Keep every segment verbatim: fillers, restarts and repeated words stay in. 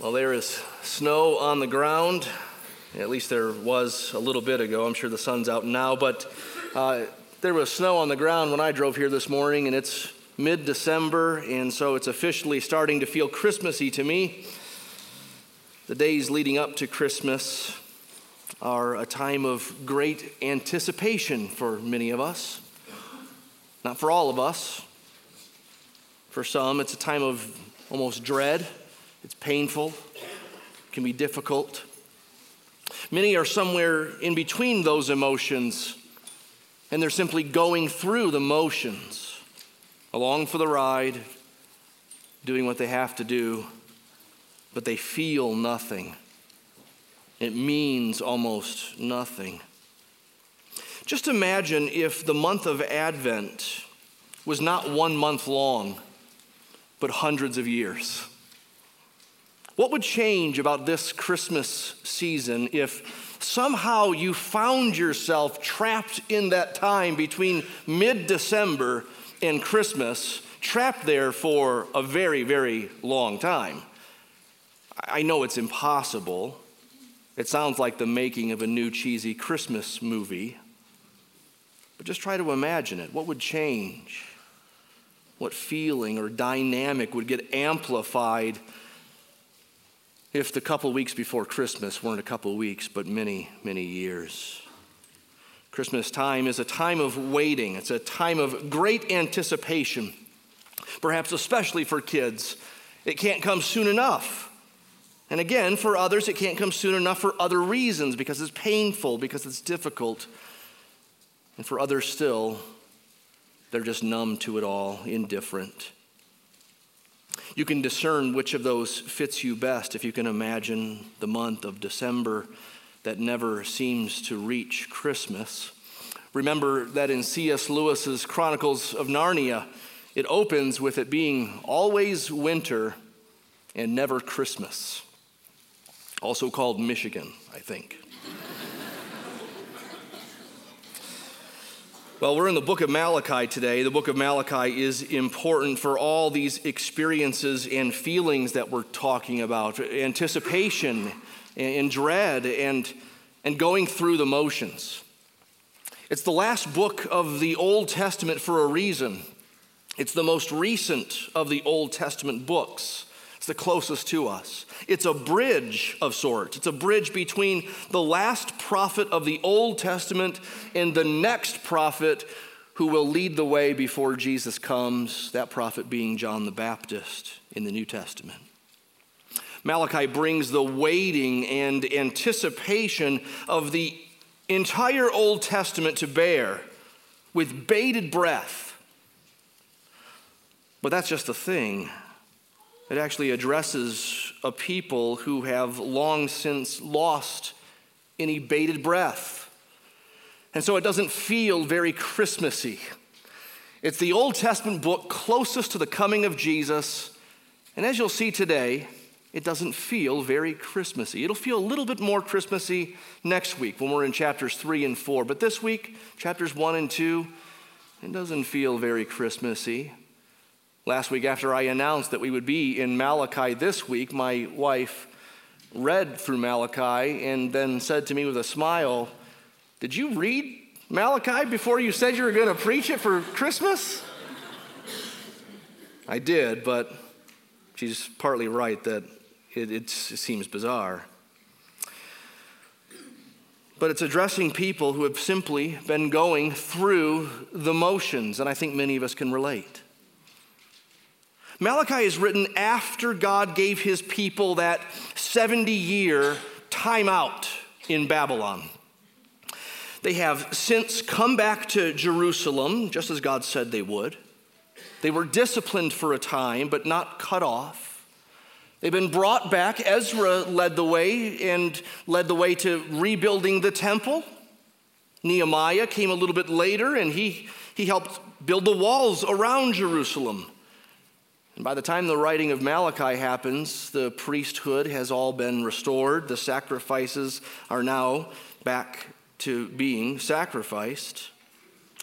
Well, there is snow on the ground. At least there was a little bit ago. I'm sure the sun's out now, but uh, there was snow on the ground when I drove here this morning, and it's mid-December, and so it's officially starting to feel Christmassy to me. The days leading up to Christmas are a time of great anticipation for many of us. Not for all of us. For some, it's a time of almost dread. It's painful, it can be difficult. Many are somewhere in between those emotions, and they're simply going through the motions, along for the ride, doing what they have to do, but they feel nothing. It means almost nothing. Just imagine if the month of Advent was not one month long, but hundreds of years. What would change about this Christmas season if somehow you found yourself trapped in that time between mid-December and Christmas, trapped there for a very, very long time? I know it's impossible. It sounds like the making of a new cheesy Christmas movie. But just try to imagine it. What would change? What feeling or dynamic would get amplified if the couple weeks before Christmas weren't a couple weeks, but many, many years? Christmas time is a time of waiting. It's a time of great anticipation, perhaps especially for kids. It can't come soon enough. And again, for others, it can't come soon enough for other reasons, because it's painful, because it's difficult. And for others still, they're just numb to it all, indifferent. You can discern which of those fits you best if you can imagine the month of December that never seems to reach Christmas. Remember that in C S Lewis's Chronicles of Narnia, it opens with it being always winter and never Christmas, also called Michigan, I think. Well, we're in the book of Malachi today. The book of Malachi is important for all these experiences and feelings that we're talking about, anticipation and dread and, and going through the motions. It's the last book of the Old Testament for a reason. It's the most recent of the Old Testament books. It's the closest to us. It's a bridge of sorts. It's a bridge between the last prophet of the Old Testament and the next prophet who will lead the way before Jesus comes, that prophet being John the Baptist in the New Testament. Malachi brings the waiting and anticipation of the entire Old Testament to bear with bated breath. But that's just the thing. It actually addresses a people who have long since lost any bated breath. And so it doesn't feel very Christmassy. It's the Old Testament book closest to the coming of Jesus. And as you'll see today, it doesn't feel very Christmassy. It'll feel a little bit more Christmassy next week when we're in chapters three and four. But this week, chapters one and two, it doesn't feel very Christmassy. Last week, after I announced that we would be in Malachi this week, my wife read through Malachi and then said to me with a smile, "Did you read Malachi before you said you were going to preach it for Christmas?" I did, but she's partly right that it, it seems bizarre. But it's addressing people who have simply been going through the motions, and I think many of us can relate. Malachi is written after God gave his people that seventy-year timeout in Babylon. They have since come back to Jerusalem, just as God said they would. They were disciplined for a time, but not cut off. They've been brought back. Ezra led the way and led the way to rebuilding the temple. Nehemiah came a little bit later, and he, he helped build the walls around Jerusalem. And by the time the writing of Malachi happens, the priesthood has all been restored. The sacrifices are now back to being sacrificed.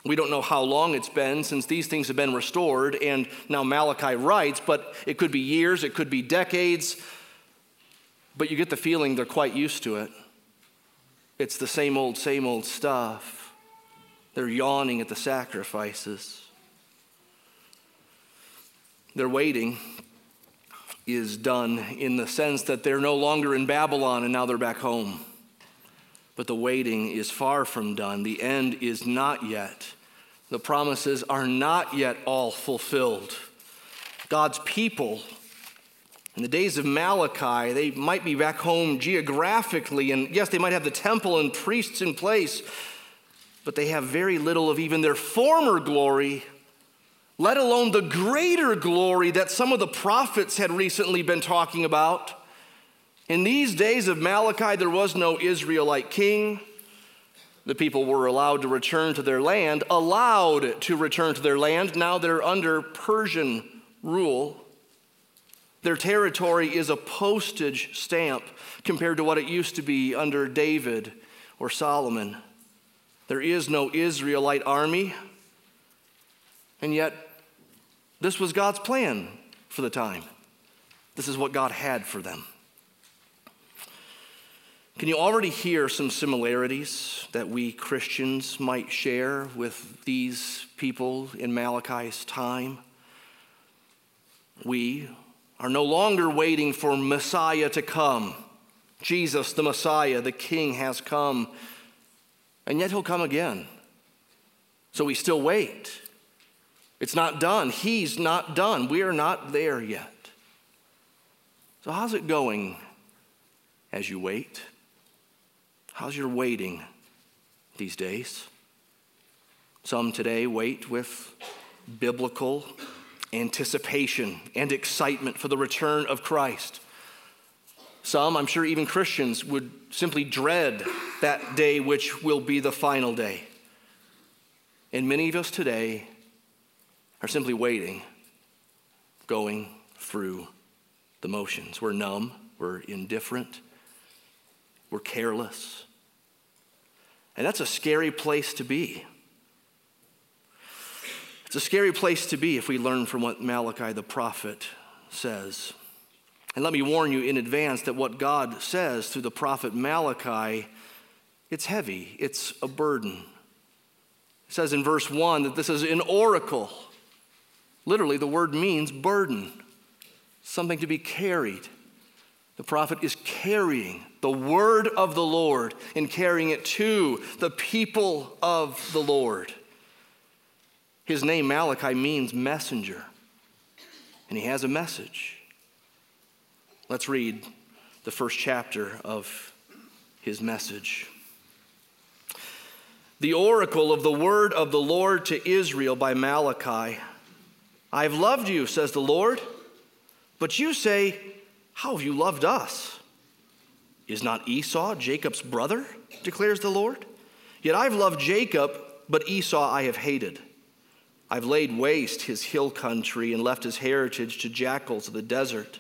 We don't know how long it's been since these things have been restored, and now Malachi writes, but it could be years, it could be decades. But you get the feeling they're quite used to it. It's the same old, same old stuff. They're yawning at the sacrifices. Their waiting is done in the sense that they're no longer in Babylon and now they're back home. But the waiting is far from done. The end is not yet. The promises are not yet all fulfilled. God's people, in the days of Malachi, they might be back home geographically, and yes, they might have the temple and priests in place, but they have very little of even their former glory, let alone the greater glory that some of the prophets had recently been talking about. In these days of Malachi, there was no Israelite king. The people were allowed to return to their land, allowed to return to their land. Now they're under Persian rule. Their territory is a postage stamp compared to what it used to be under David or Solomon. There is no Israelite army, and yet this was God's plan for the time. This is what God had for them. Can you already hear some similarities that we Christians might share with these people in Malachi's time? We are no longer waiting for Messiah to come. Jesus, the Messiah, the King, has come, and yet he'll come again. So we still wait. It's not done. He's not done. We are not there yet. So how's it going as you wait? How's your waiting these days? Some today wait with biblical anticipation and excitement for the return of Christ. Some, I'm sure even Christians, would simply dread that day which will be the final day. And many of us today are simply waiting, going through the motions. We're numb, we're indifferent, we're careless. And that's a scary place to be. It's a scary place to be if we learn from what Malachi the prophet says. And let me warn you in advance that what God says through the prophet Malachi, it's heavy, it's a burden. It says in verse one that this is an oracle. Literally, the word means burden, something to be carried. The prophet is carrying the word of the Lord and carrying it to the people of the Lord. His name, Malachi, means messenger, and he has a message. Let's read the first chapter of his message. The oracle of the word of the Lord to Israel by Malachi. I have loved you, says the Lord, but you say, how have you loved us? Is not Esau Jacob's brother, declares the Lord? Yet I have loved Jacob, but Esau I have hated. I've laid waste his hill country and left his heritage to jackals of the desert.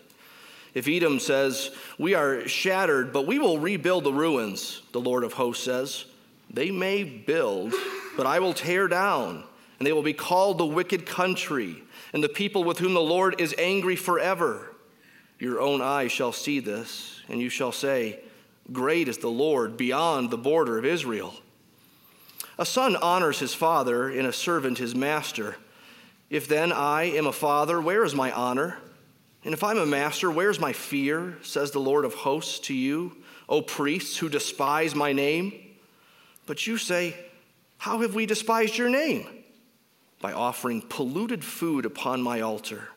If Edom says, we are shattered, but we will rebuild the ruins, the Lord of hosts says, they may build, but I will tear down, and they will be called the wicked country, and the people with whom the Lord is angry forever. Your own eyes shall see this, and you shall say, great is the Lord beyond the border of Israel. A son honors his father, and a servant his master. If then I am a father, where is my honor? And if I'm a master, where is my fear, says the Lord of hosts to you, O priests who despise my name? But you say, how have we despised your name? By offering polluted food upon my altar.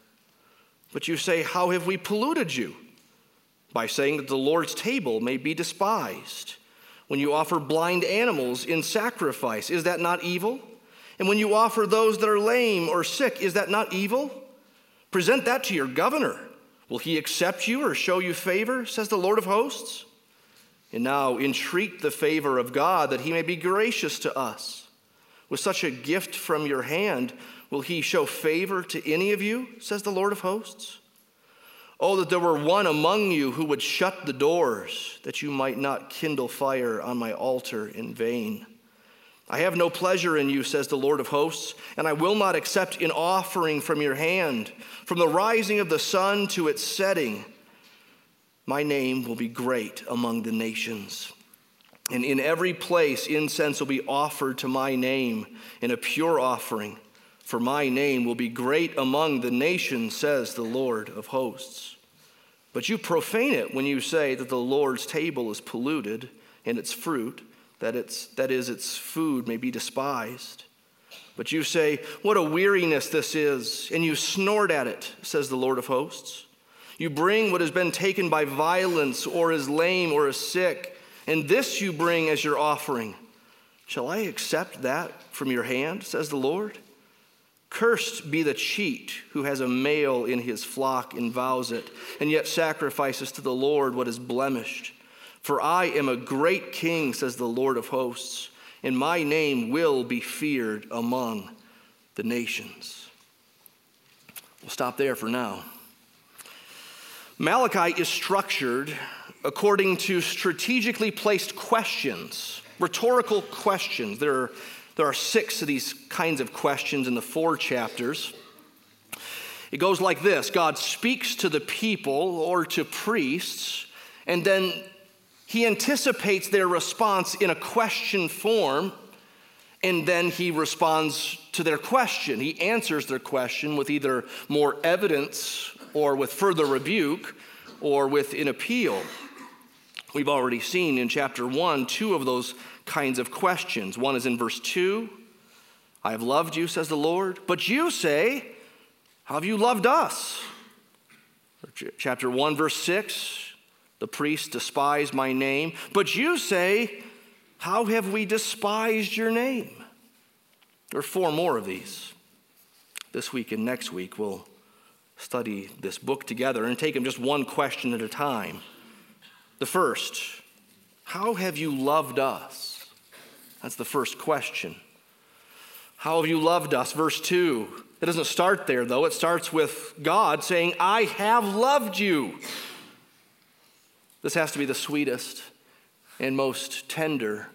But you say, how have we polluted you? By saying that the Lord's table may be despised. When you offer blind animals in sacrifice, is that not evil? And when you offer those that are lame or sick, is that not evil? Present that to your governor. Will he accept you or show you favor, says the Lord of hosts? And now entreat the favor of God that he may be gracious to us. With such a gift from your hand, will he show favor to any of you, says the Lord of hosts? Oh, that there were one among you who would shut the doors, that you might not kindle fire on my altar in vain. I have no pleasure in you, says the Lord of hosts, and I will not accept an offering from your hand, from the rising of the sun to its setting. My name will be great among the nations. And in every place incense will be offered to my name in a pure offering. For my name will be great among the nations, says the Lord of hosts. But you profane it when you say that the Lord's table is polluted and its fruit, that its that is, its food may be despised. But you say, what a weariness this is, and you snort at it, says the Lord of hosts. You bring what has been taken by violence, or is lame, or is sick, and this you bring as your offering. Shall I accept that from your hand, says the Lord? Cursed be the cheat who has a male in his flock and vows it, and yet sacrifices to the Lord what is blemished. For I am a great king, says the Lord of hosts, and my name will be feared among the nations. We'll stop there for now. Malachi is structured according to strategically placed questions, rhetorical questions. There are There are six of these kinds of questions in the four chapters. It goes like this. God speaks to the people or to priests, and then he anticipates their response in a question form, and then he responds to their question. He answers their question with either more evidence or with further rebuke or with an appeal. We've already seen in chapter one, two of those kinds of questions. One is in verse two. I have loved you, says the Lord. But you say, how have you loved us? Chapter one, verse six. The priests despise my name. But you say, how have we despised your name? There are four more of these. This week and next week, we'll study this book together and take them just one question at a time. The first, how have you loved us? That's the first question. How have you loved us? Verse two. It doesn't start there, though. It starts with God saying, I have loved you. This has to be the sweetest and most tender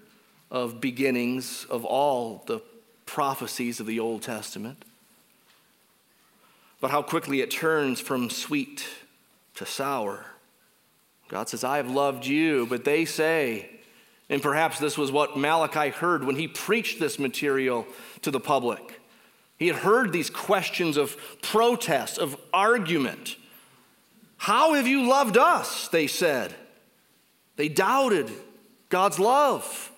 of beginnings of all the prophecies of the Old Testament. But how quickly it turns from sweet to sour. God says, I have loved you, but they say, and perhaps this was what Malachi heard when he preached this material to the public. He had heard these questions of protest, of argument. How have you loved us, they said. They doubted God's love.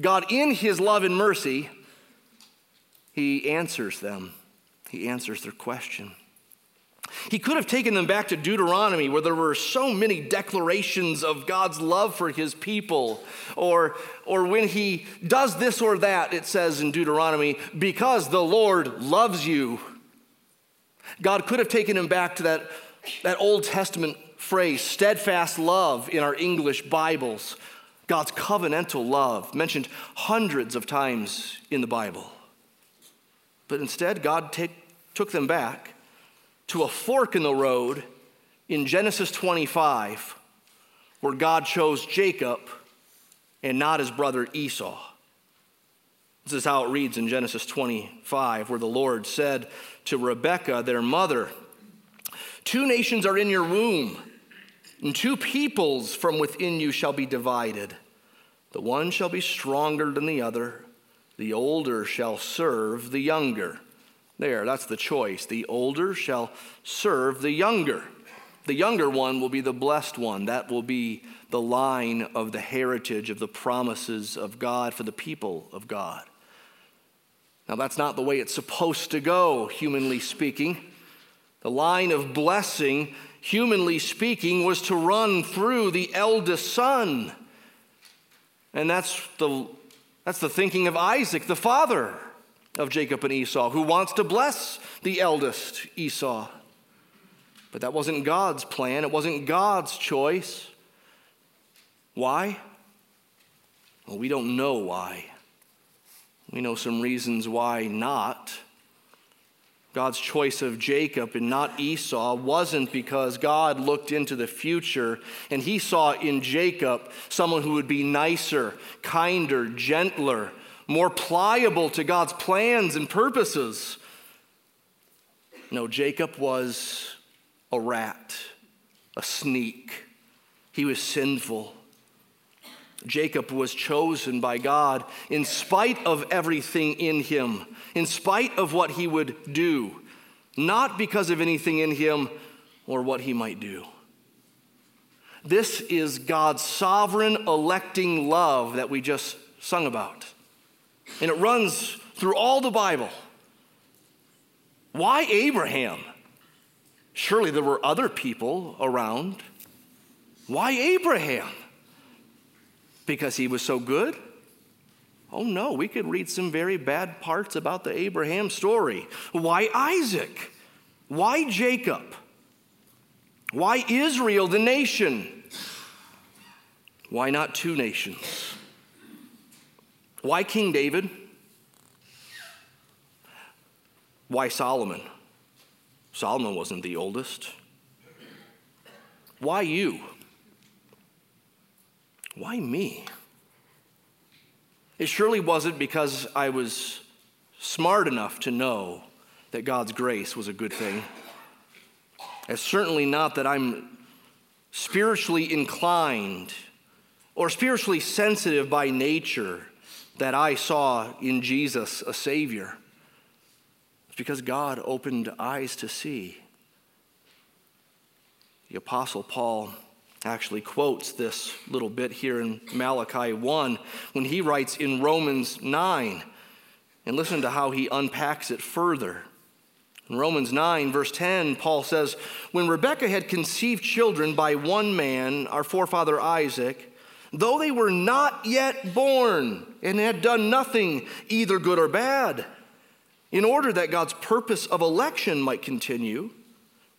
God, in his love and mercy, he answers them. He answers their question. He could have taken them back to Deuteronomy, where there were so many declarations of God's love for his people. Or, or when he does this or that, it says in Deuteronomy, because the Lord loves you. God could have taken him back to that, that Old Testament phrase, steadfast love in our English Bibles. God's covenantal love, mentioned hundreds of times in the Bible. But instead, God take, took them back to a fork in the road in Genesis twenty-five, where God chose Jacob and not his brother Esau. This is how it reads in Genesis twenty-five, where the Lord said to Rebekah, their mother, two nations are in your womb, and two peoples from within you shall be divided. The one shall be stronger than the other, the older shall serve the younger. There, that's the choice. The older shall serve the younger. The younger one will be the blessed one. That will be the line of the heritage of the promises of God for the people of God. Now, that's not the way it's supposed to go, humanly speaking. The line of blessing, humanly speaking, was to run through the eldest son. And that's the, that's the thinking of Isaac, the father of Jacob and Esau, who wants to bless the eldest Esau. But that wasn't God's plan. It wasn't God's choice. Why? Well, we don't know why. We know some reasons why not. God's choice of Jacob and not Esau wasn't because God looked into the future and he saw in Jacob someone who would be nicer, kinder, gentler, more pliable to God's plans and purposes. No, Jacob was a rat a sneak. He was sinful. Jacob was chosen by God in spite of everything in him, in spite of what he would do, not because of anything in him or what he might do. This is God's sovereign electing love that we just sung about. And it runs through all the Bible. Why Abraham? Surely there were other people around. Why Abraham? Because he was so good? Oh no, we could read some very bad parts about the Abraham story. Why Isaac? Why Jacob? Why Israel, the nation? Why not two nations? Why King David? Why Solomon? Solomon wasn't the oldest. Why you? Why me? It surely wasn't because I was smart enough to know that God's grace was a good thing. It's certainly not that I'm spiritually inclined or spiritually sensitive by nature that I saw in Jesus a Savior. It's because God opened eyes to see. The Apostle Paul actually quotes this little bit here in Malachi one when he writes in Romans nine. And listen to how he unpacks it further. In Romans nine, verse ten, Paul says, "When Rebekah had conceived children by one man, our forefather Isaac, though they were not yet born and had done nothing, either good or bad, in order that God's purpose of election might continue,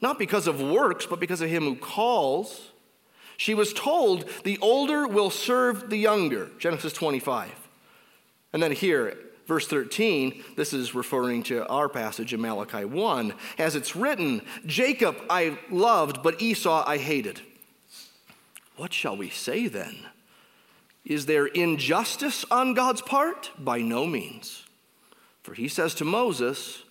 not because of works, but because of him who calls, she was told, the older will serve the younger." Genesis twenty-five. And then here, verse thirteen, this is referring to our passage in Malachi one. "As it's written, Jacob I loved, but Esau I hated. What shall we say then? Is there injustice on God's part? By no means. For he says to Moses,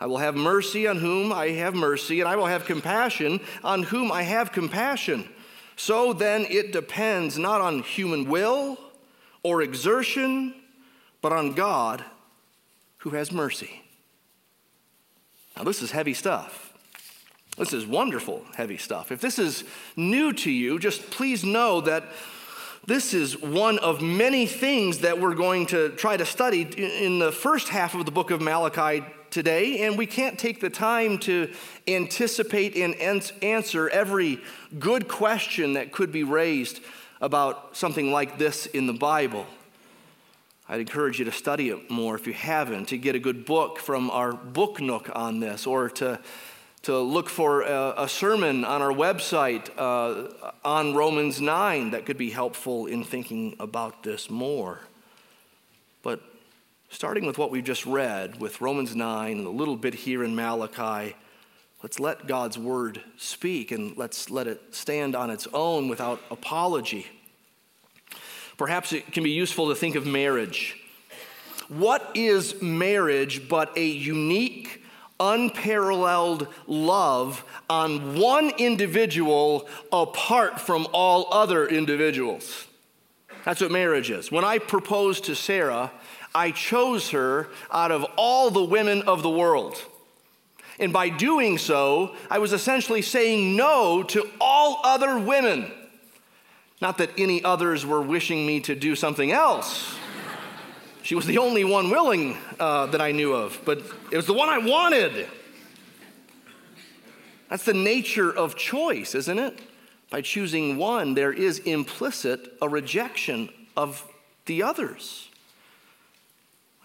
I will have mercy on whom I have mercy, and I will have compassion on whom I have compassion. So then it depends not on human will or exertion, but on God who has mercy." Now this is heavy stuff. This is wonderful heavy stuff. If this is new to you, just please know that this is one of many things that we're going to try to study in the first half of the book of Malachi today, and we can't take the time to anticipate and answer every good question that could be raised about something like this in the Bible. I'd encourage you to study it more if you haven't, to get a good book from our book nook on this, or to, to look for a, a sermon on our website uh, on Romans nine that could be helpful in thinking about this more. But starting with what we've just read with Romans nine and a little bit here in Malachi, let's let God's word speak and let's let it stand on its own without apology. Perhaps it can be useful to think of marriage. What is marriage but a unique, unparalleled love on one individual apart from all other individuals? That's what marriage is. When I proposed to Sarah, I chose her out of all the women of the world. And by doing so, I was essentially saying no to all other women. Not that any others were wishing me to do something else. She was the only one willing uh, that I knew of, but it was the one I wanted. That's the nature of choice, isn't it? By choosing one, there is implicit a rejection of the others.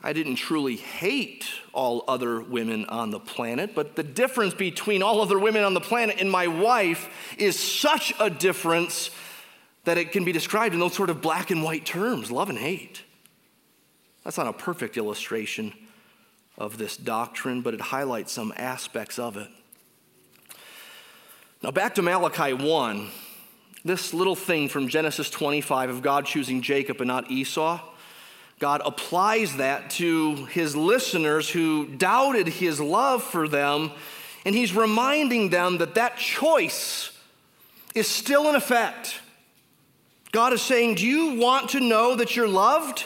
I didn't truly hate all other women on the planet, but the difference between all other women on the planet and my wife is such a difference that it can be described in those sort of black and white terms, love and hate. That's not a perfect illustration of this doctrine, but it highlights some aspects of it. Now back to Malachi one, this little thing from Genesis twenty-five of God choosing Jacob and not Esau, God applies that to his listeners who doubted his love for them, and he's reminding them that that choice is still in effect. God is saying, do you want to know that you're loved?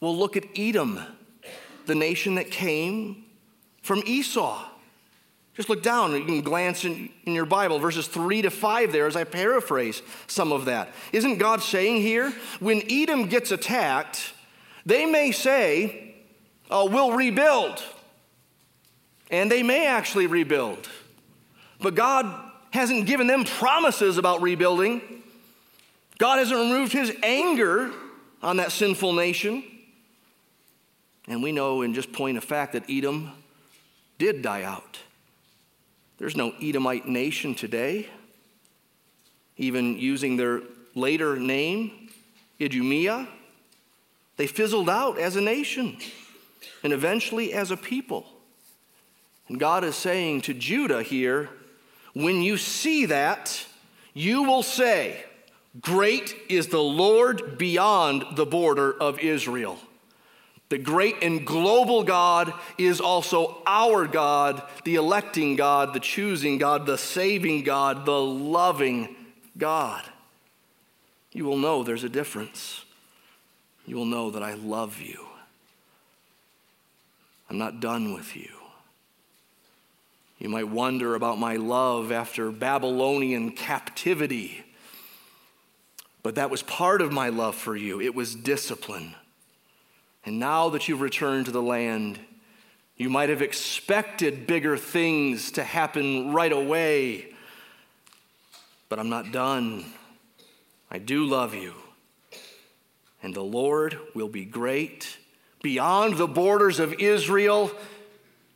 Well, look at Edom, the nation that came from Esau. Just look down. You can glance in, in your Bible, verses three to five there as I paraphrase some of that. Isn't God saying here, when Edom gets attacked, they may say, oh, we'll rebuild. And they may actually rebuild. But God hasn't given them promises about rebuilding. God hasn't removed his anger on that sinful nation. And we know in just point of fact that Edom did die out. There's no Edomite nation today, even using their later name, Idumea. They fizzled out as a nation and eventually as a people. And God is saying to Judah here, when you see that, you will say, great is the Lord beyond the border of Israel. The great and global God is also our God, the electing God, the choosing God, the saving God, the loving God. You will know there's a difference. You will know that I love you. I'm not done with you. You might wonder about my love after Babylonian captivity, but that was part of my love for you. It was discipline. And now that you've returned to the land, you might have expected bigger things to happen right away. But I'm not done. I do love you. And the Lord will be great beyond the borders of Israel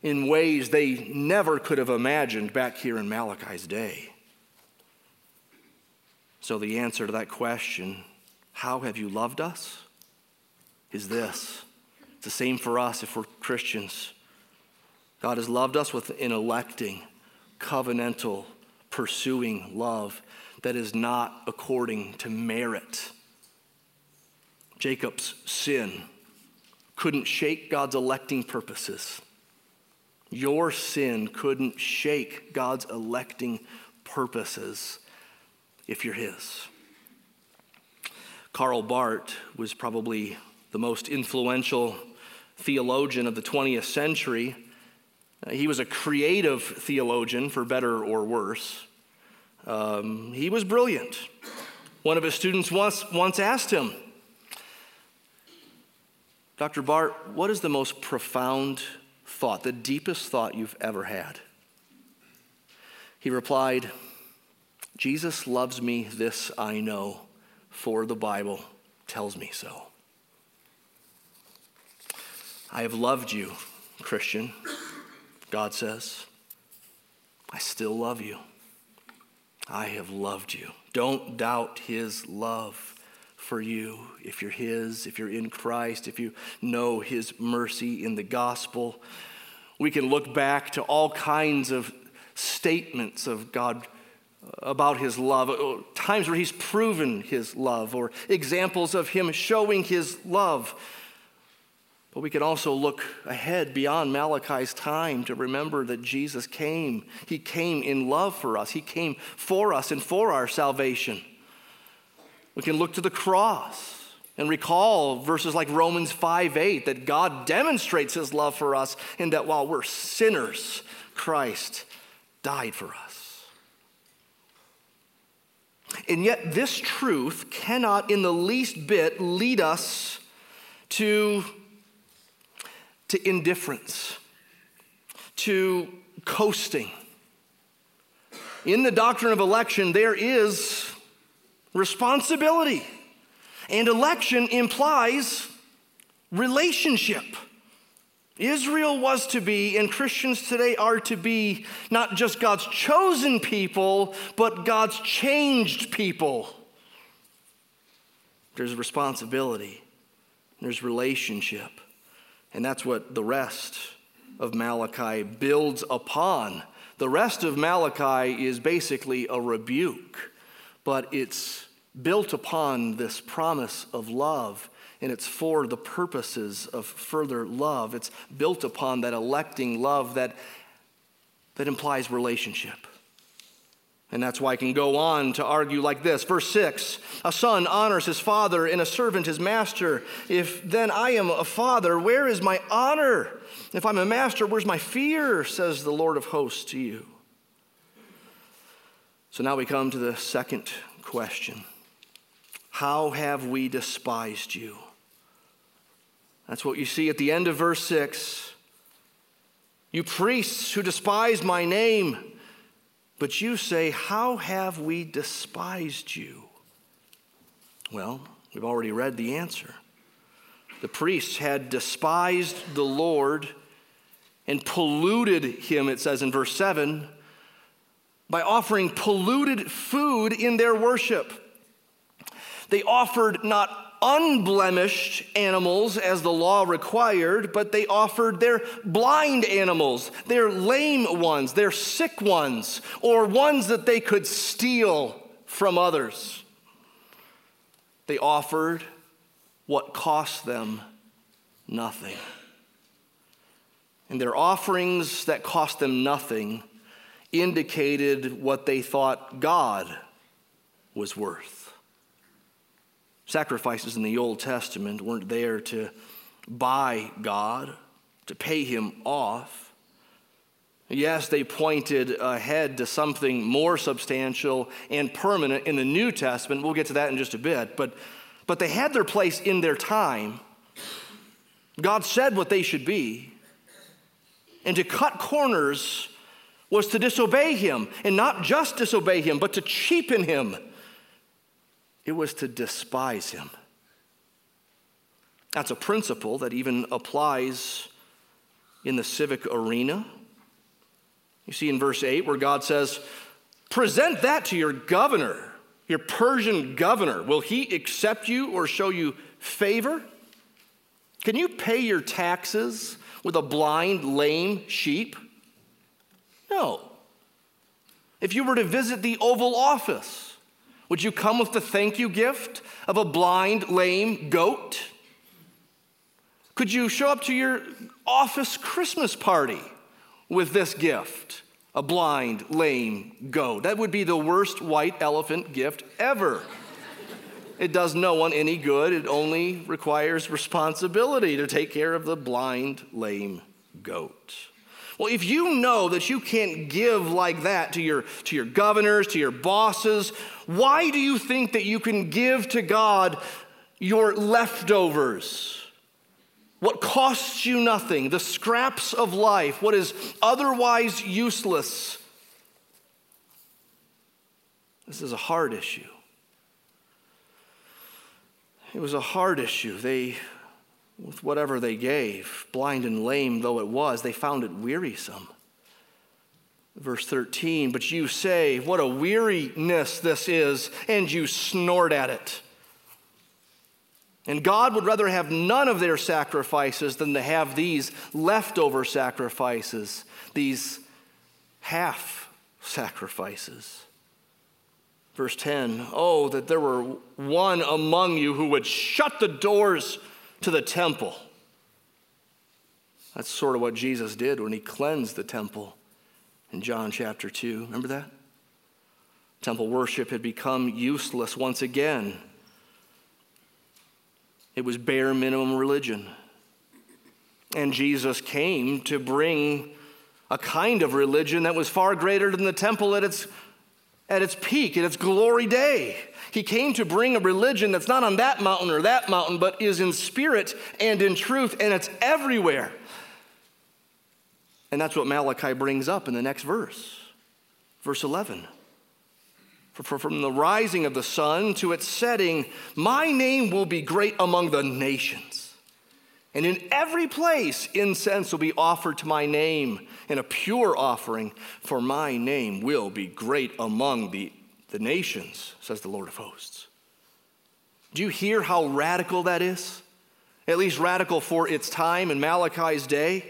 in ways they never could have imagined back here in Malachi's day. So the answer to that question, how have you loved us? Is this. It's the same for us if we're Christians. God has loved us with an electing, covenantal, pursuing love that is not according to merit. Jacob's sin couldn't shake God's electing purposes. Your sin couldn't shake God's electing purposes if you're his. Karl Barth was probably the most influential theologian of the twentieth century. He was a creative theologian, for better or worse. Um, he was brilliant. One of his students once, once asked him, Doctor Barth, what is the most profound thought, the deepest thought you've ever had? He replied, Jesus loves me, this I know, for the Bible tells me so. I have loved you, Christian, God says. I still love you. I have loved you. Don't doubt his love for you. If you're his, if you're in Christ, if you know his mercy in the gospel, we can look back to all kinds of statements of God about his love, times where he's proven his love, or examples of him showing his love. But we can also look ahead beyond Malachi's time to remember that Jesus came. He came in love for us. He came for us and for our salvation. We can look to the cross and recall verses like Romans five eight, that God demonstrates his love for us in that while we're sinners, Christ died for us. And yet this truth cannot in the least bit lead us to... to indifference, to coasting. In the doctrine of election, there is responsibility. And election implies relationship. Israel was to be, and Christians today are to be, not just God's chosen people, but God's changed people. There's responsibility. There's relationship. And that's what the rest of Malachi builds upon. The rest of Malachi is basically a rebuke, but it's built upon this promise of love, and it's for the purposes of further love. It's built upon that electing love that, that implies relationship. And that's why I can go on to argue like this. Verse six, a son honors his father and a servant his master. If then I am a father, where is my honor? If I'm a master, where's my fear, says the Lord of hosts to you. So now we come to the second question. How have we despised you? That's what you see at the end of verse six. You priests who despise my name, but you say, how have we despised you? Well, we've already read the answer. The priests had despised the Lord and polluted him, it says in verse seven, by offering polluted food in their worship. They offered not unblemished animals as the law required, but they offered their blind animals, their lame ones, their sick ones, or ones that they could steal from others. They offered what cost them nothing. And their offerings that cost them nothing indicated what they thought God was worth. Sacrifices in the Old Testament weren't there to buy God, to pay him off. Yes, they pointed ahead to something more substantial and permanent in the New Testament. We'll get to that in just a bit, but But they had their place in their time. God said what they should be. And to cut corners was to disobey him. And not just disobey him, but to cheapen him. It was to despise him. That's a principle that even applies in the civic arena. You see in verse eight where God says, present that to your governor. Your Persian governor, will he accept you or show you favor? Can you pay your taxes with a blind, lame sheep? No. If you were to visit the Oval Office, would you come with the thank you gift of a blind, lame goat? Could you show up to your office Christmas party with this gift? A blind, lame goat. That would be the worst white elephant gift ever. It does no one any good. It only requires responsibility to take care of the blind, lame goat. Well, if you know that you can't give like that to your, to your governors, to your bosses, why do you think that you can give to God your leftovers? What costs you nothing, the scraps of life, what is otherwise useless? This is a hard issue. It was a hard issue. They, with whatever they gave, blind and lame though it was, they found it wearisome. Verse thirteen, but you say, what a weariness this is, and you snort at it. And God would rather have none of their sacrifices than to have these leftover sacrifices, these half sacrifices. Verse ten, oh, that there were one among you who would shut the doors to the temple. That's sort of what Jesus did when he cleansed the temple in John chapter two. Remember that? Temple worship had become useless once again. It was bare minimum religion. And Jesus came to bring a kind of religion that was far greater than the temple at its, at its peak, at its glory day. He came to bring a religion that's not on that mountain or that mountain, but is in spirit and in truth, and it's everywhere. And that's what Malachi brings up in the next verse, verse eleven. For from the rising of the sun to its setting, my name will be great among the nations. And in every place, incense will be offered to my name in a pure offering, for my name will be great among the, the nations, says the Lord of hosts. Do you hear how radical that is? At least radical for its time in Malachi's day.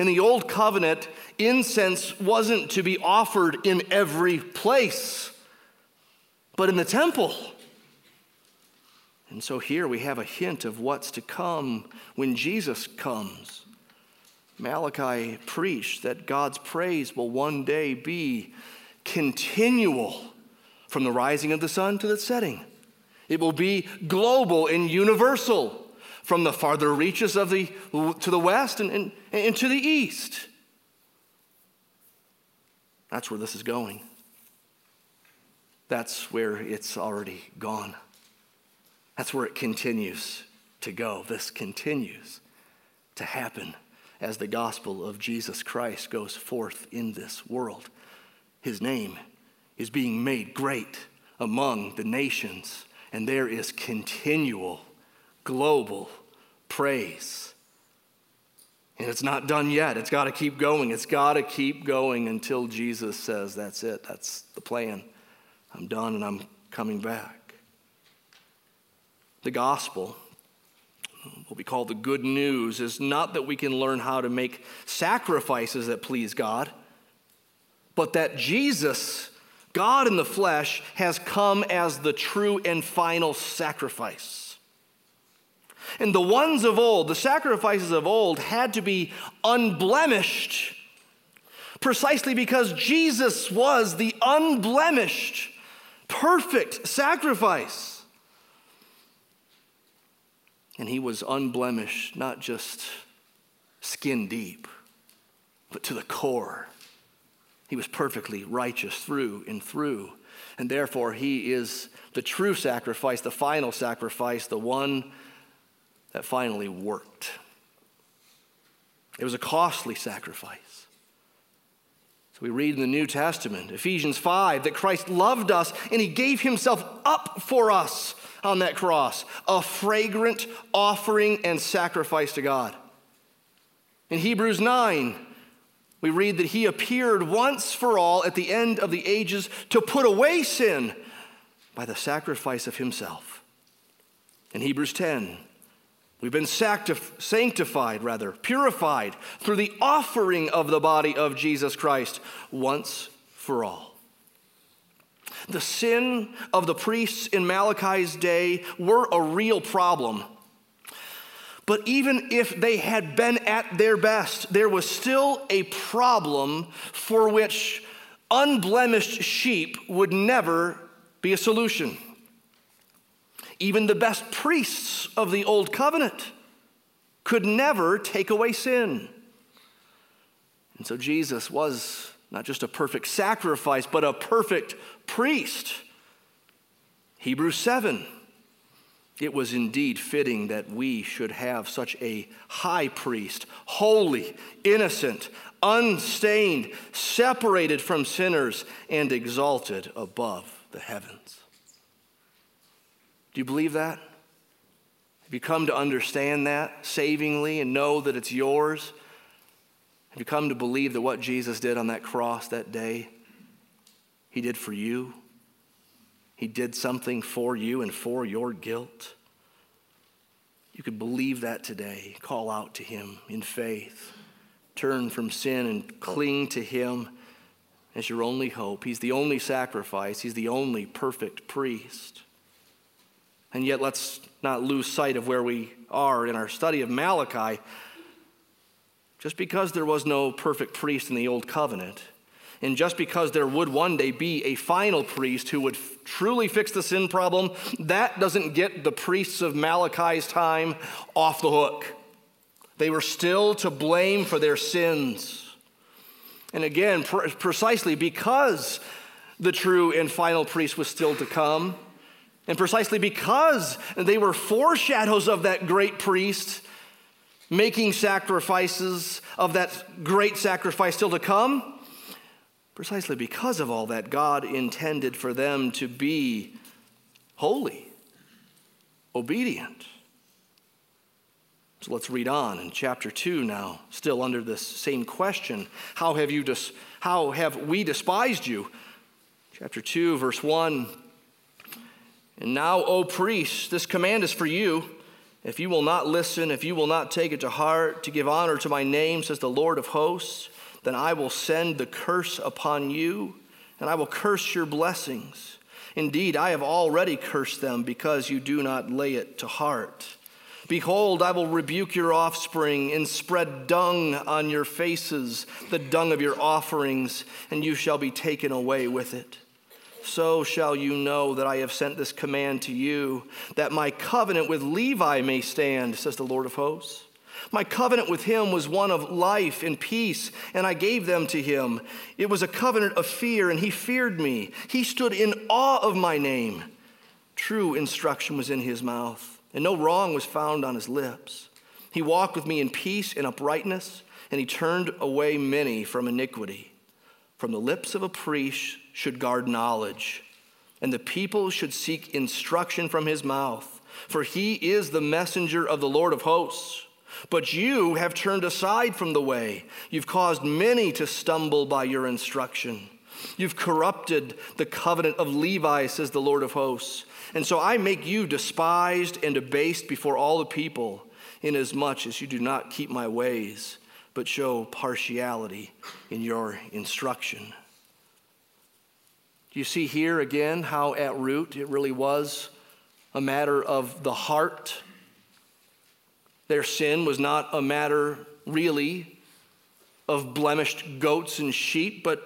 In the Old Covenant, incense wasn't to be offered in every place, but in the temple. And so here we have a hint of what's to come when Jesus comes. Malachi preached that God's praise will one day be continual from the rising of the sun to the setting. It will be global and universal from the farther reaches of the to the west and, and, and to the east. That's where this is going. That's where it's already gone. That's where it continues to go. This continues to happen as the gospel of Jesus Christ goes forth in this world. His name is being made great among the nations, and there is continual, global praise. And it's not done yet. It's got to keep going. It's got to keep going until Jesus says, that's it. That's the plan. I'm done and I'm coming back. The gospel, what we call the good news, is not that we can learn how to make sacrifices that please God, but that Jesus, God in the flesh, has come as the true and final sacrifice. And the ones of old, the sacrifices of old, had to be unblemished precisely because Jesus was the unblemished, perfect sacrifice. And he was unblemished, not just skin deep, but to the core. He was perfectly righteous through and through. And therefore, he is the true sacrifice, the final sacrifice, the one that finally worked. It was a costly sacrifice. So we read in the New Testament, Ephesians five, that Christ loved us and he gave himself up for us on that cross, a fragrant offering and sacrifice to God. In Hebrews nine, we read that he appeared once for all at the end of the ages to put away sin by the sacrifice of himself. In Hebrews ten, we've been sanctified, rather, purified through the offering of the body of Jesus Christ once for all. The sin of the priests in Malachi's day were a real problem. But even if they had been at their best, there was still a problem for which unblemished sheep would never be a solution. Even the best priests of the Old Covenant could never take away sin. And so Jesus was not just a perfect sacrifice, but a perfect priest. Hebrews seven, it was indeed fitting that we should have such a high priest, holy, innocent, unstained, separated from sinners, and exalted above the heavens. Do you believe that? Have you come to understand that savingly and know that it's yours? Have you come to believe that what Jesus did on that cross that day, he did for you? He did something for you and for your guilt? You could believe that today. Call out to him in faith. Turn from sin and cling to him as your only hope. He's the only sacrifice. He's the only perfect priest. And yet let's not lose sight of where we are in our study of Malachi. Just because there was no perfect priest in the Old Covenant, and just because there would one day be a final priest who would f- truly fix the sin problem, that doesn't get the priests of Malachi's time off the hook. They were still to blame for their sins. And again, pre- precisely because the true and final priest was still to come, and precisely because they were foreshadows of that great priest making sacrifices of that great sacrifice still to come, precisely because of all that, God intended for them to be holy, obedient. So let's read on in chapter two now, still under this same question. How have you dis- how have we despised you? Chapter two, verse one. And now, O priests, this command is for you. If you will not listen, if you will not take it to heart, to give honor to my name, says the Lord of hosts, then I will send the curse upon you, and I will curse your blessings. Indeed, I have already cursed them because you do not lay it to heart. Behold, I will rebuke your offspring and spread dung on your faces, the dung of your offerings, and you shall be taken away with it. So shall you know that I have sent this command to you, that my covenant with Levi may stand, says the Lord of hosts. My covenant with him was one of life and peace, and I gave them to him. It was a covenant of fear, and he feared me. He stood in awe of my name. True instruction was in his mouth, and no wrong was found on his lips. He walked with me in peace and uprightness, and he turned away many from iniquity. From the lips of a priest should guard knowledge, and the people should seek instruction from his mouth, for he is the messenger of the Lord of hosts. But you have turned aside from the way. You've caused many to stumble by your instruction. You've corrupted the covenant of Levi, says the Lord of hosts. And so I make you despised and abased before all the people, inasmuch as you do not keep my ways, but show partiality in your instruction. Do you see here again how at root it really was a matter of the heart? Their sin was not a matter really of blemished goats and sheep, but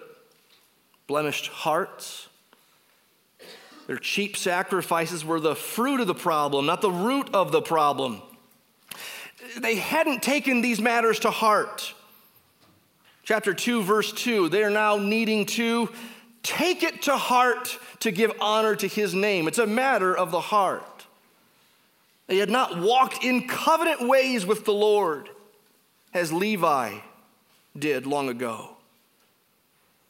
blemished hearts. Their cheap sacrifices were the fruit of the problem, not the root of the problem. They hadn't taken these matters to heart. Chapter two, verse two, they are now needing to take it to heart to give honor to his name. It's a matter of the heart. They had not walked in covenant ways with the Lord as Levi did long ago.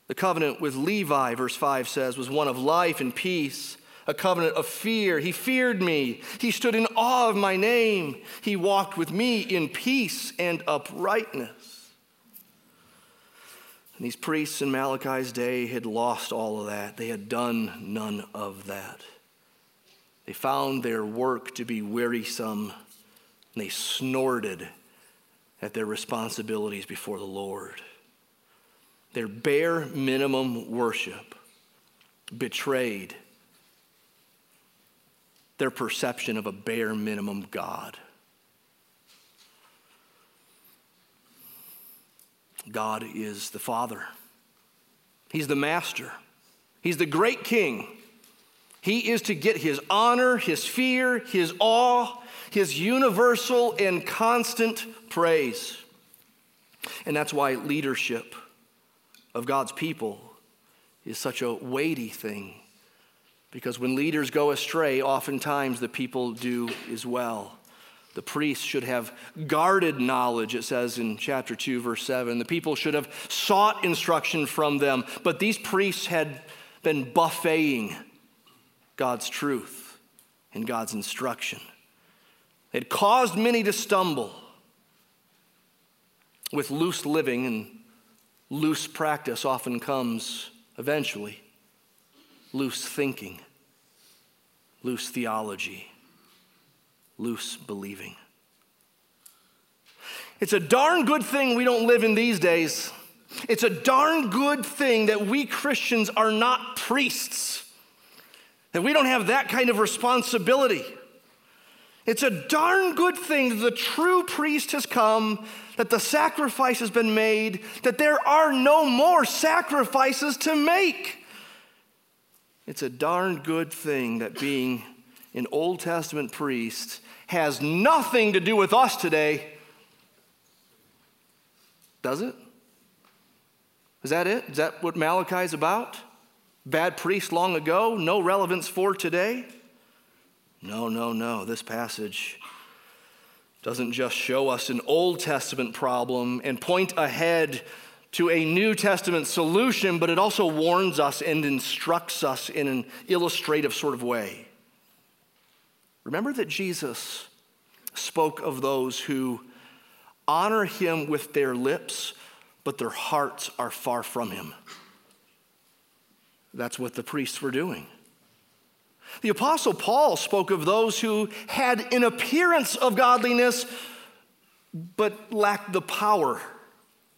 The covenant with Levi, verse five says, was one of life and peace, a covenant of fear. He feared me. He stood in awe of my name. He walked with me in peace and uprightness. And these priests in Malachi's day had lost all of that. They had done none of that. They found their work to be wearisome, and they snorted at their responsibilities before the Lord. Their bare minimum worship betrayed their perception of a bare minimum God. God is the Father. He's the Master. He's the great King. He is to get his honor, his fear, his awe, his universal and constant praise. And that's why leadership of God's people is such a weighty thing, because when leaders go astray, oftentimes the people do as well. The priests should have guarded knowledge, it says in chapter two, verse seven. The people should have sought instruction from them, but these priests had been buffeting God's truth and God's instruction. It caused many to stumble with loose living, and loose practice often comes eventually loose thinking, loose theology, loose believing. It's a darn good thing we don't live in these days. It's a darn good thing that we Christians are not priests. That we don't have that kind of responsibility. It's a darn good thing that the true priest has come, that the sacrifice has been made, that there are no more sacrifices to make. It's a darn good thing that being an Old Testament priest has nothing to do with us today. Does it? Is that it? Is that what Malachi is about? Bad priest long ago, no relevance for today? No, no, no. This passage doesn't just show us an Old Testament problem and point ahead to a New Testament solution, but it also warns us and instructs us in an illustrative sort of way. Remember that Jesus spoke of those who honor him with their lips, but their hearts are far from him. That's what the priests were doing. The Apostle Paul spoke of those who had an appearance of godliness, but lacked the power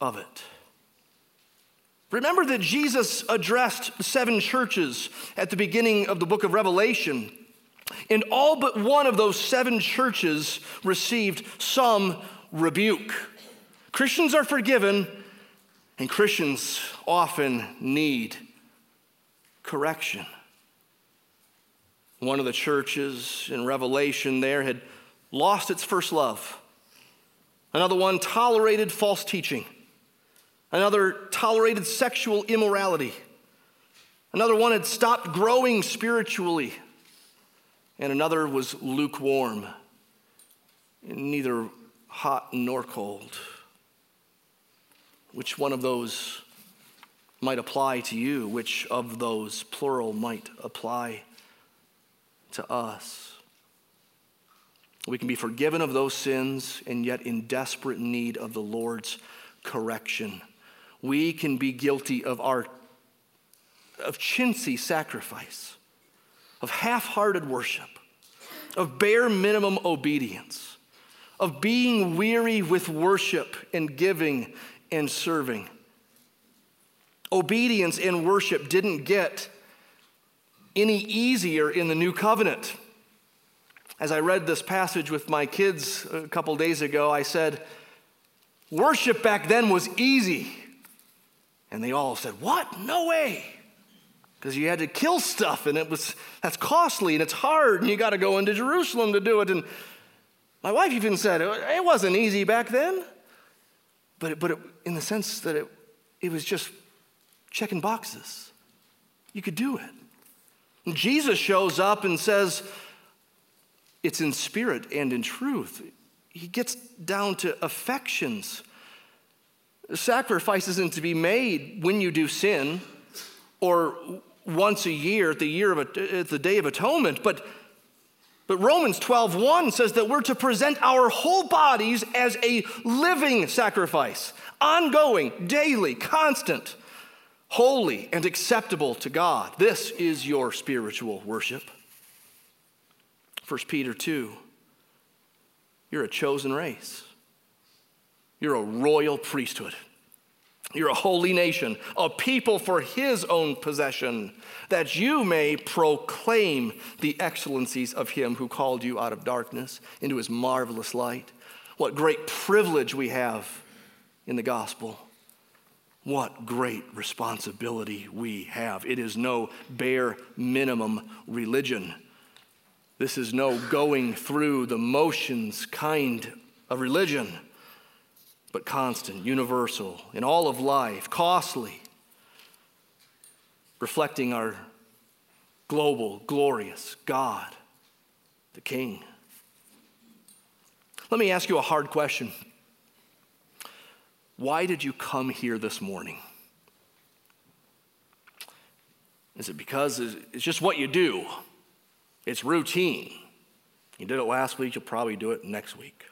of it. Remember that Jesus addressed seven churches at the beginning of the book of Revelation, And all but one of those seven churches received some rebuke. Christians are forgiven, and Christians often need correction. One of the churches in Revelation there had lost its first love. Another one tolerated false teaching. Another tolerated sexual immorality. Another one had stopped growing spiritually. And another was lukewarm, neither hot nor cold. Which one of those might apply to you? Which of those, plural, might apply to us? We can be forgiven of those sins and yet in desperate need of the Lord's correction. We can be guilty of our of chintzy sacrifice, of half-hearted worship, of bare minimum obedience, of being weary with worship and giving and serving. Obedience and worship didn't get any easier in the new covenant. As I read this passage with my kids a couple days ago, I said, worship back then was easy. And they all said, what? No way. Because you had to kill stuff, and it was that's costly, and it's hard, and you got to go into Jerusalem to do it. And my wife even said, it wasn't easy back then. But it, but it, in the sense that it, it was just checking boxes. You could do it. And Jesus shows up and says, it's in spirit and in truth. He gets down to affections. Sacrifice isn't to be made when you do sin or once a year at the year of at the Day of Atonement, but but Romans twelve one says that we're to present our whole bodies as a living sacrifice, ongoing, daily, constant, holy, and acceptable to God. This is your spiritual worship. First Peter two, you're a chosen race. You're a royal priesthood. You're a holy nation, a people for his own possession, that you may proclaim the excellencies of him who called you out of darkness into his marvelous light. What great privilege we have in the gospel. What great responsibility we have. It is no bare minimum religion. This is no going through the motions kind of religion. But constant, universal, in all of life, costly, reflecting our global, glorious God, the King. Let me ask you a hard question. Why did you come here this morning? Is it because it's just what you do? It's routine. You did it last week, you'll probably do it next week.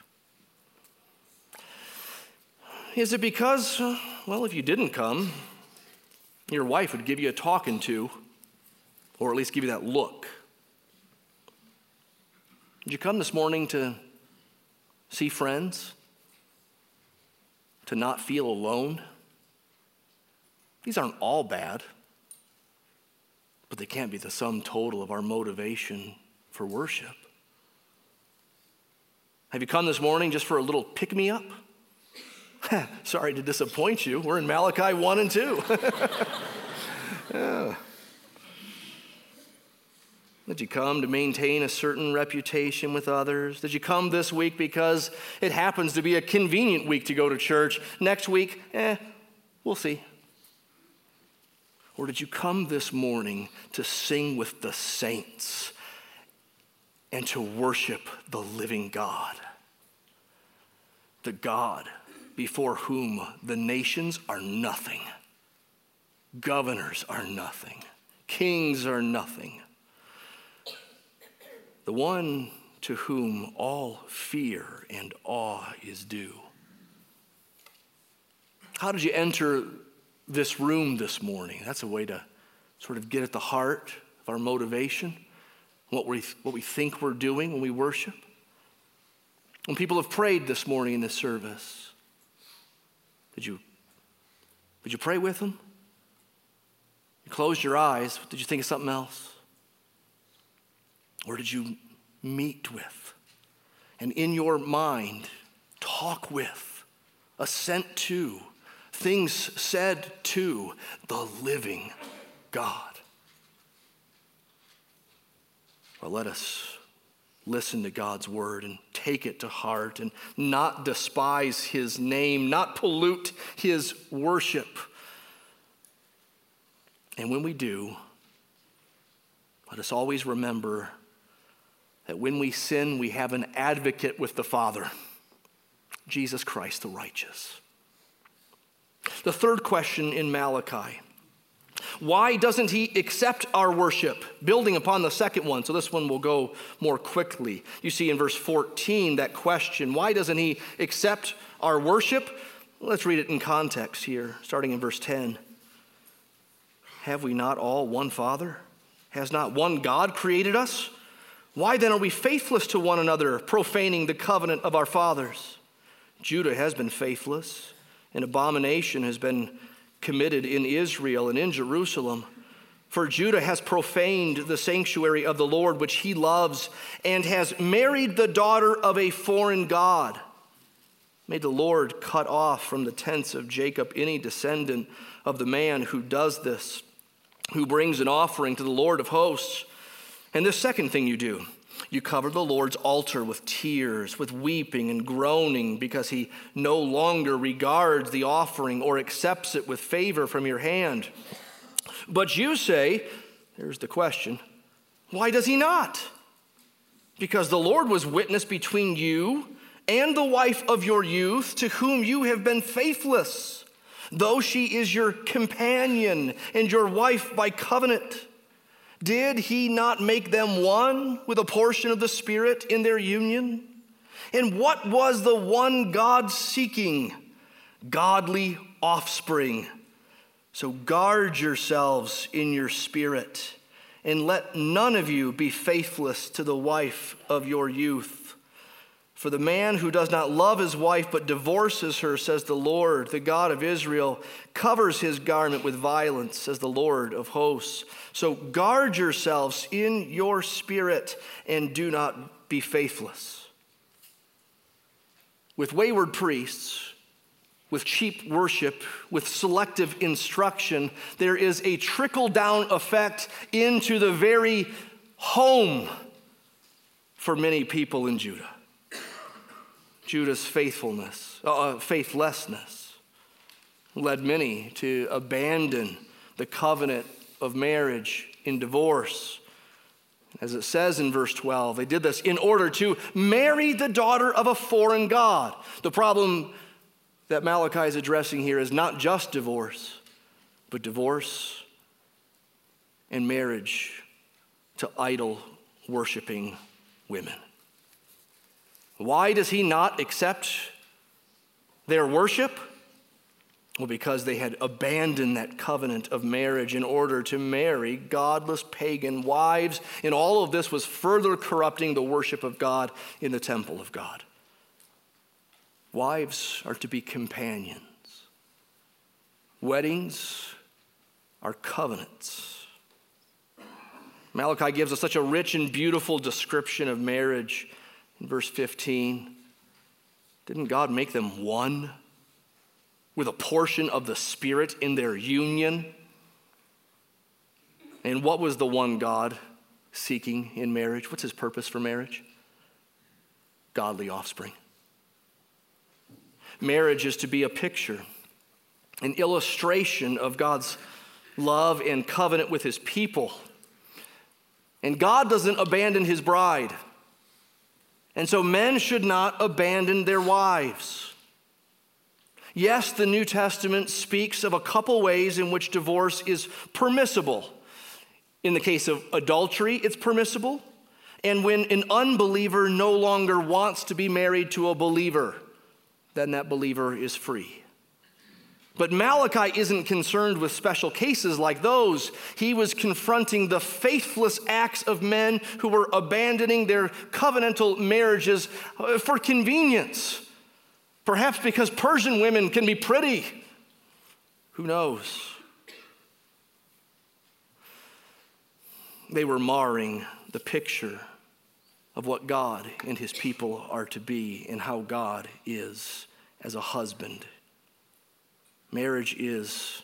Is it because, well, if you didn't come, your wife would give you a talking to, or at least give you that look? Did you come this morning to see friends? To not feel alone? These aren't all bad, but they can't be the sum total of our motivation for worship. Have you come this morning just for a little pick-me-up? Sorry to disappoint you. We're in Malachi one and two. Yeah. Did you come to maintain a certain reputation with others? Did you come this week because it happens to be a convenient week to go to church? Next week, eh, we'll see. Or did you come this morning to sing with the saints and to worship the living God? The God before whom the nations are nothing, governors are nothing, kings are nothing. The one to whom all fear and awe is due. How did you enter this room this morning? That's a way to sort of get at the heart of our motivation, what we, what we think we're doing when we worship. When people have prayed this morning in this service, Did you, did you pray with them? You closed your eyes. Did you think of something else? Or did you meet with, and in your mind talk with, assent to, things said to the living God. Well, let us listen to God's word and take it to heart and not despise his name, not pollute his worship. And when we do, let us always remember that when we sin, we have an advocate with the Father, Jesus Christ the righteous. The third question in Malachi, why doesn't he accept our worship? Building upon the second one, so this one will go more quickly. You see in verse fourteen that question, why doesn't he accept our worship? Let's read it in context here, starting in verse ten. Have we not all one Father? Has not one God created us? Why then are we faithless to one another, profaning the covenant of our fathers? Judah has been faithless. An abomination has been committed in Israel and in Jerusalem. For Judah has profaned the sanctuary of the Lord, which he loves, and has married the daughter of a foreign god. May the Lord cut off from the tents of Jacob any descendant of the man who does this, who brings an offering to the Lord of hosts. And this second thing you do, you cover the Lord's altar with tears, with weeping and groaning, because he no longer regards the offering or accepts it with favor from your hand. But you say, there's the question, why does he not? Because the Lord was witness between you and the wife of your youth, to whom you have been faithless, though she is your companion and your wife by covenant. Did he not make them one with a portion of the Spirit in their union? And what was the one God seeking? Godly offspring. So guard yourselves in your spirit, and let none of you be faithless to the wife of your youth. For the man who does not love his wife but divorces her, says the Lord, the God of Israel, covers his garment with violence, says the Lord of hosts. So guard yourselves in your spirit and do not be faithless. With wayward priests, with cheap worship, with selective instruction, there is a trickle-down effect into the very home for many people in Judah. Judah's faithfulness, uh, faithlessness led many to abandon the covenant of marriage in divorce. As it says in verse twelve, they did this in order to marry the daughter of a foreign god. The problem that Malachi is addressing here is not just divorce, but divorce and marriage to idol worshiping women. Why does he not accept their worship? Well, because they had abandoned that covenant of marriage in order to marry godless pagan wives, and all of this was further corrupting the worship of God in the temple of God. Wives are to be companions. Weddings are covenants. Malachi gives us such a rich and beautiful description of marriage. In verse fifteen, didn't God make them one with a portion of the Spirit in their union? And what was the one God seeking in marriage? What's his purpose for marriage? Godly offspring. Marriage is to be a picture, an illustration of God's love and covenant with his people. And God doesn't abandon his bride. And so men should not abandon their wives. Yes, the New Testament speaks of a couple ways in which divorce is permissible. In the case of adultery, it's permissible. And when an unbeliever no longer wants to be married to a believer, then that believer is free. But Malachi isn't concerned with special cases like those. He was confronting the faithless acts of men who were abandoning their covenantal marriages for convenience. Perhaps because Persian women can be pretty. Who knows? They were marring the picture of what God and his people are to be and how God is as a husband. Marriage is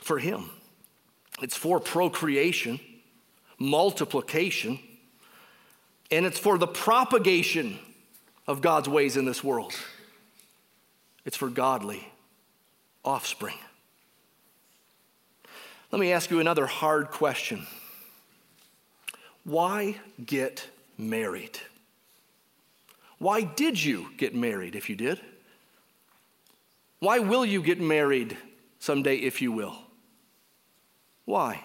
for him. It's for procreation, multiplication, and it's for the propagation of God's ways in this world. It's for godly offspring. Let me ask you another hard question. Why get married? Why did you get married if you did? Why will you get married someday if you will? Why?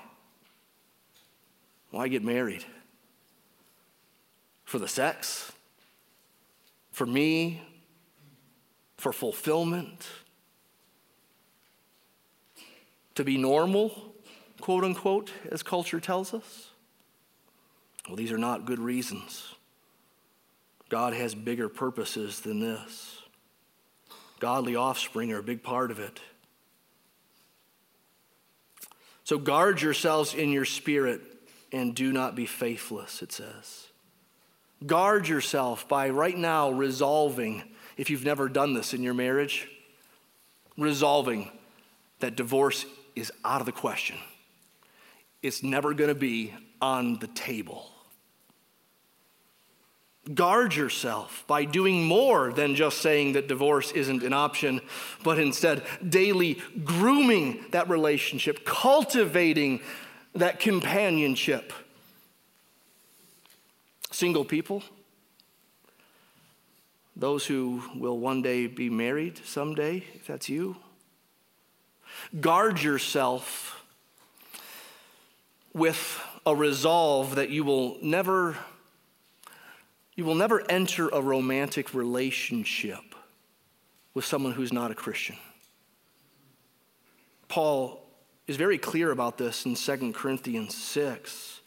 Why get married? For the sex? For me? For fulfillment? To be normal, quote unquote, as culture tells us? Well, these are not good reasons. God has bigger purposes than this. Godly offspring are a big part of it. So guard yourselves in your spirit and do not be faithless, it says. Guard yourself by right now resolving, if you've never done this in your marriage, resolving that divorce is out of the question. It's never going to be on the table. Guard yourself by doing more than just saying that divorce isn't an option, but instead daily grooming that relationship, cultivating that companionship. Single people, those who will one day be married someday, if that's you, guard yourself with a resolve that you will never You will never enter a romantic relationship with someone who's not a Christian. Paul is very clear about this in Second Corinthians six.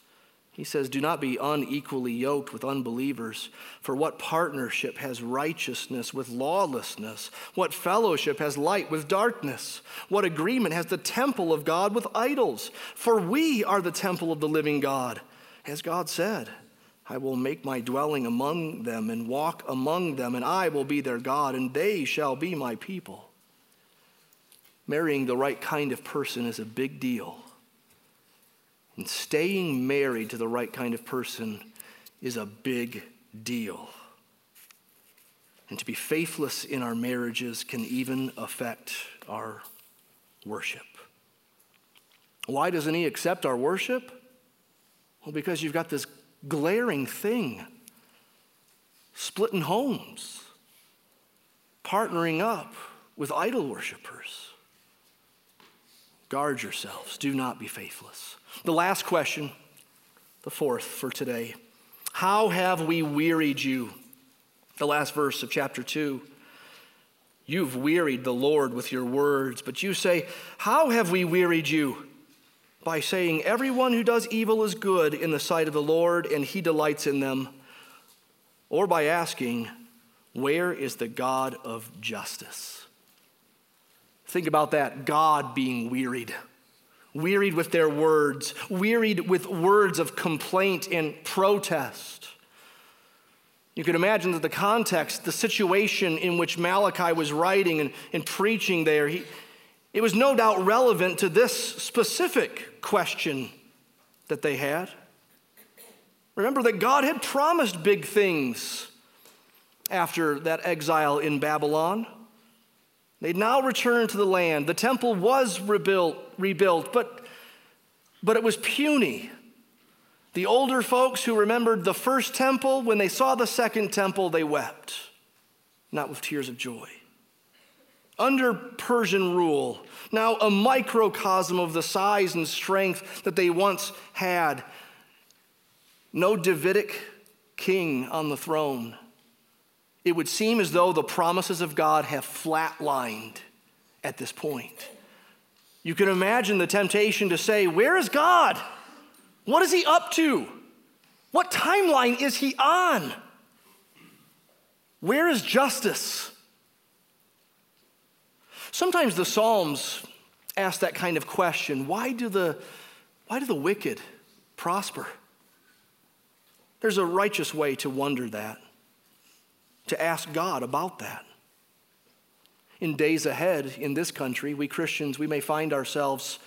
He says, do not be unequally yoked with unbelievers, for what partnership has righteousness with lawlessness? What fellowship has light with darkness? What agreement has the temple of God with idols? For we are the temple of the living God, as God said, I will make my dwelling among them and walk among them, and I will be their God, and they shall be my people. Marrying the right kind of person is a big deal. And staying married to the right kind of person is a big deal. And to be faithless in our marriages can even affect our worship. Why doesn't he accept our worship? Well, because you've got this glaring thing, splitting homes, partnering up with idol worshipers. Guard yourselves. Do not be faithless. The last question, the fourth for today. How have we wearied you? The last verse of chapter two. You've wearied the Lord with your words, but you say, how have we wearied you? By saying, everyone who does evil is good in the sight of the Lord, and he delights in them. Or by asking, where is the God of justice? Think about that, God being wearied. Wearied with their words. Wearied with words of complaint and protest. You can imagine that the context, the situation in which Malachi was writing and, and preaching there, he... It was no doubt relevant to this specific question that they had. Remember that God had promised big things after that exile in Babylon. They'd now returned to the land. The temple was rebuilt, rebuilt, but, but it was puny. The older folks who remembered the first temple, when they saw the second temple, they wept, not with tears of joy. Under Persian rule, now a microcosm of the size and strength that they once had. No Davidic king on the throne. It would seem as though the promises of God have flatlined at this point. You can imagine the temptation to say, where is God? What is he up to? What timeline is he on? Where is justice? Sometimes the Psalms ask that kind of question. Why do the, why do the wicked prosper? There's a righteous way to wonder that, to ask God about that. In days ahead in this country, we Christians, we may find ourselves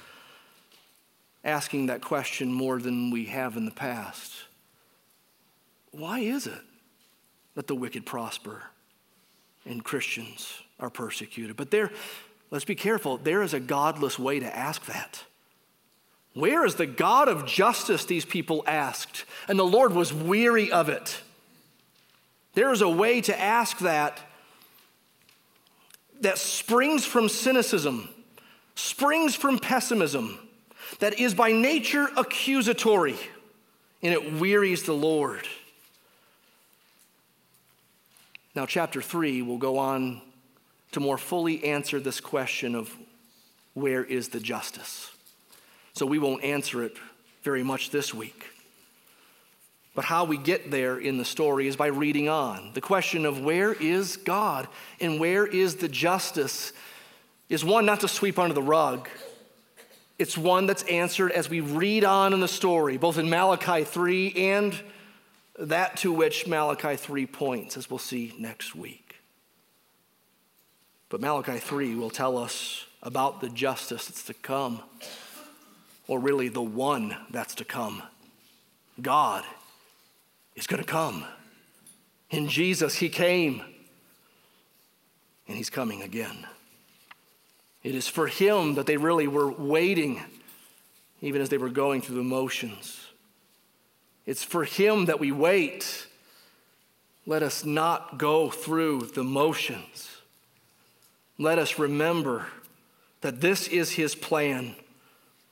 asking that question more than we have in the past. Why is it that the wicked prosper and Christians are persecuted? But there, let's be careful, there is a godless way to ask that. Where is the God of justice, these people asked, and the Lord was weary of it. There is a way to ask that that springs from cynicism, springs from pessimism, that is by nature accusatory, and it wearies the Lord. Now, chapter three will go on to more fully answer this question of where is the justice. So we won't answer it very much this week. But how we get there in the story is by reading on. The question of where is God and where is the justice is one not to sweep under the rug. It's one that's answered as we read on in the story, both in Malachi three and that to which Malachi three points, as we'll see next week. But Malachi three will tell us about the justice that's to come, or really the one that's to come. God is going to come. In Jesus, he came, and he's coming again. It is for him that they really were waiting, even as they were going through the motions. It's for him that we wait. Let us not go through the motions. Let us remember that this is his plan.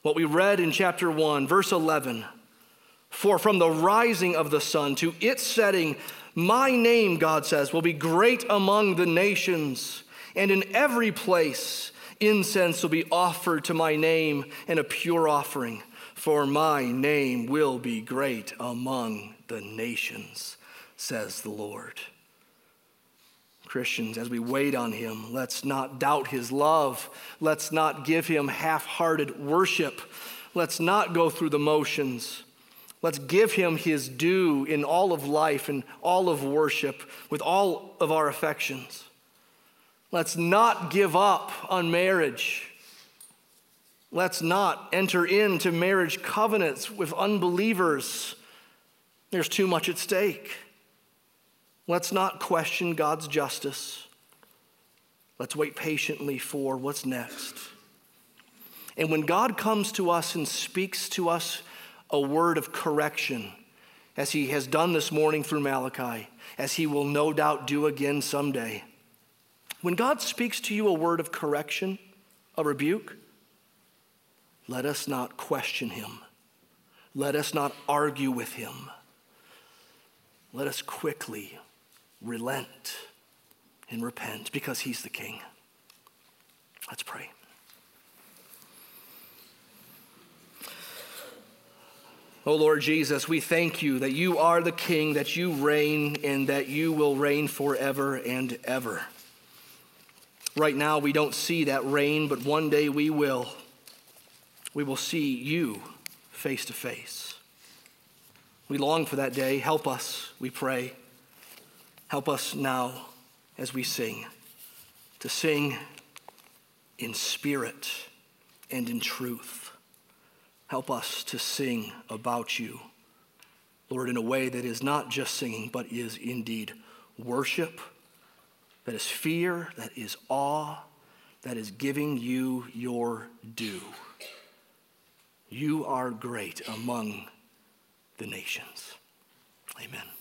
What we read in chapter one, verse eleven, for from the rising of the sun to its setting, my name, God says, will be great among the nations, and in every place incense will be offered to my name and a pure offering, for my name will be great among the nations, says the Lord. Christians, as we wait on him, let's not doubt his love. Let's not give him half-hearted worship. Let's not go through the motions. Let's give him his due in all of life and all of worship with all of our affections. Let's not give up on marriage. Let's not enter into marriage covenants with unbelievers. There's too much at stake. Let's not question God's justice. Let's wait patiently for what's next. And when God comes to us and speaks to us a word of correction, as he has done this morning through Malachi, as he will no doubt do again someday. When God speaks to you a word of correction, a rebuke, let us not question him. Let us not argue with him. Let us quickly relent and repent because he's the king. Let's pray. Oh, Lord Jesus, we thank you that you are the king, that you reign, and that you will reign forever and ever. Right now, we don't see that reign, but one day we will. We will see you face to face. We long for that day. Help us, we pray. Help us now as we sing, to sing in spirit and in truth. Help us to sing about you, Lord, in a way that is not just singing, but is indeed worship, that is fear, that is awe, that is giving you your due. You are great among the nations. Amen.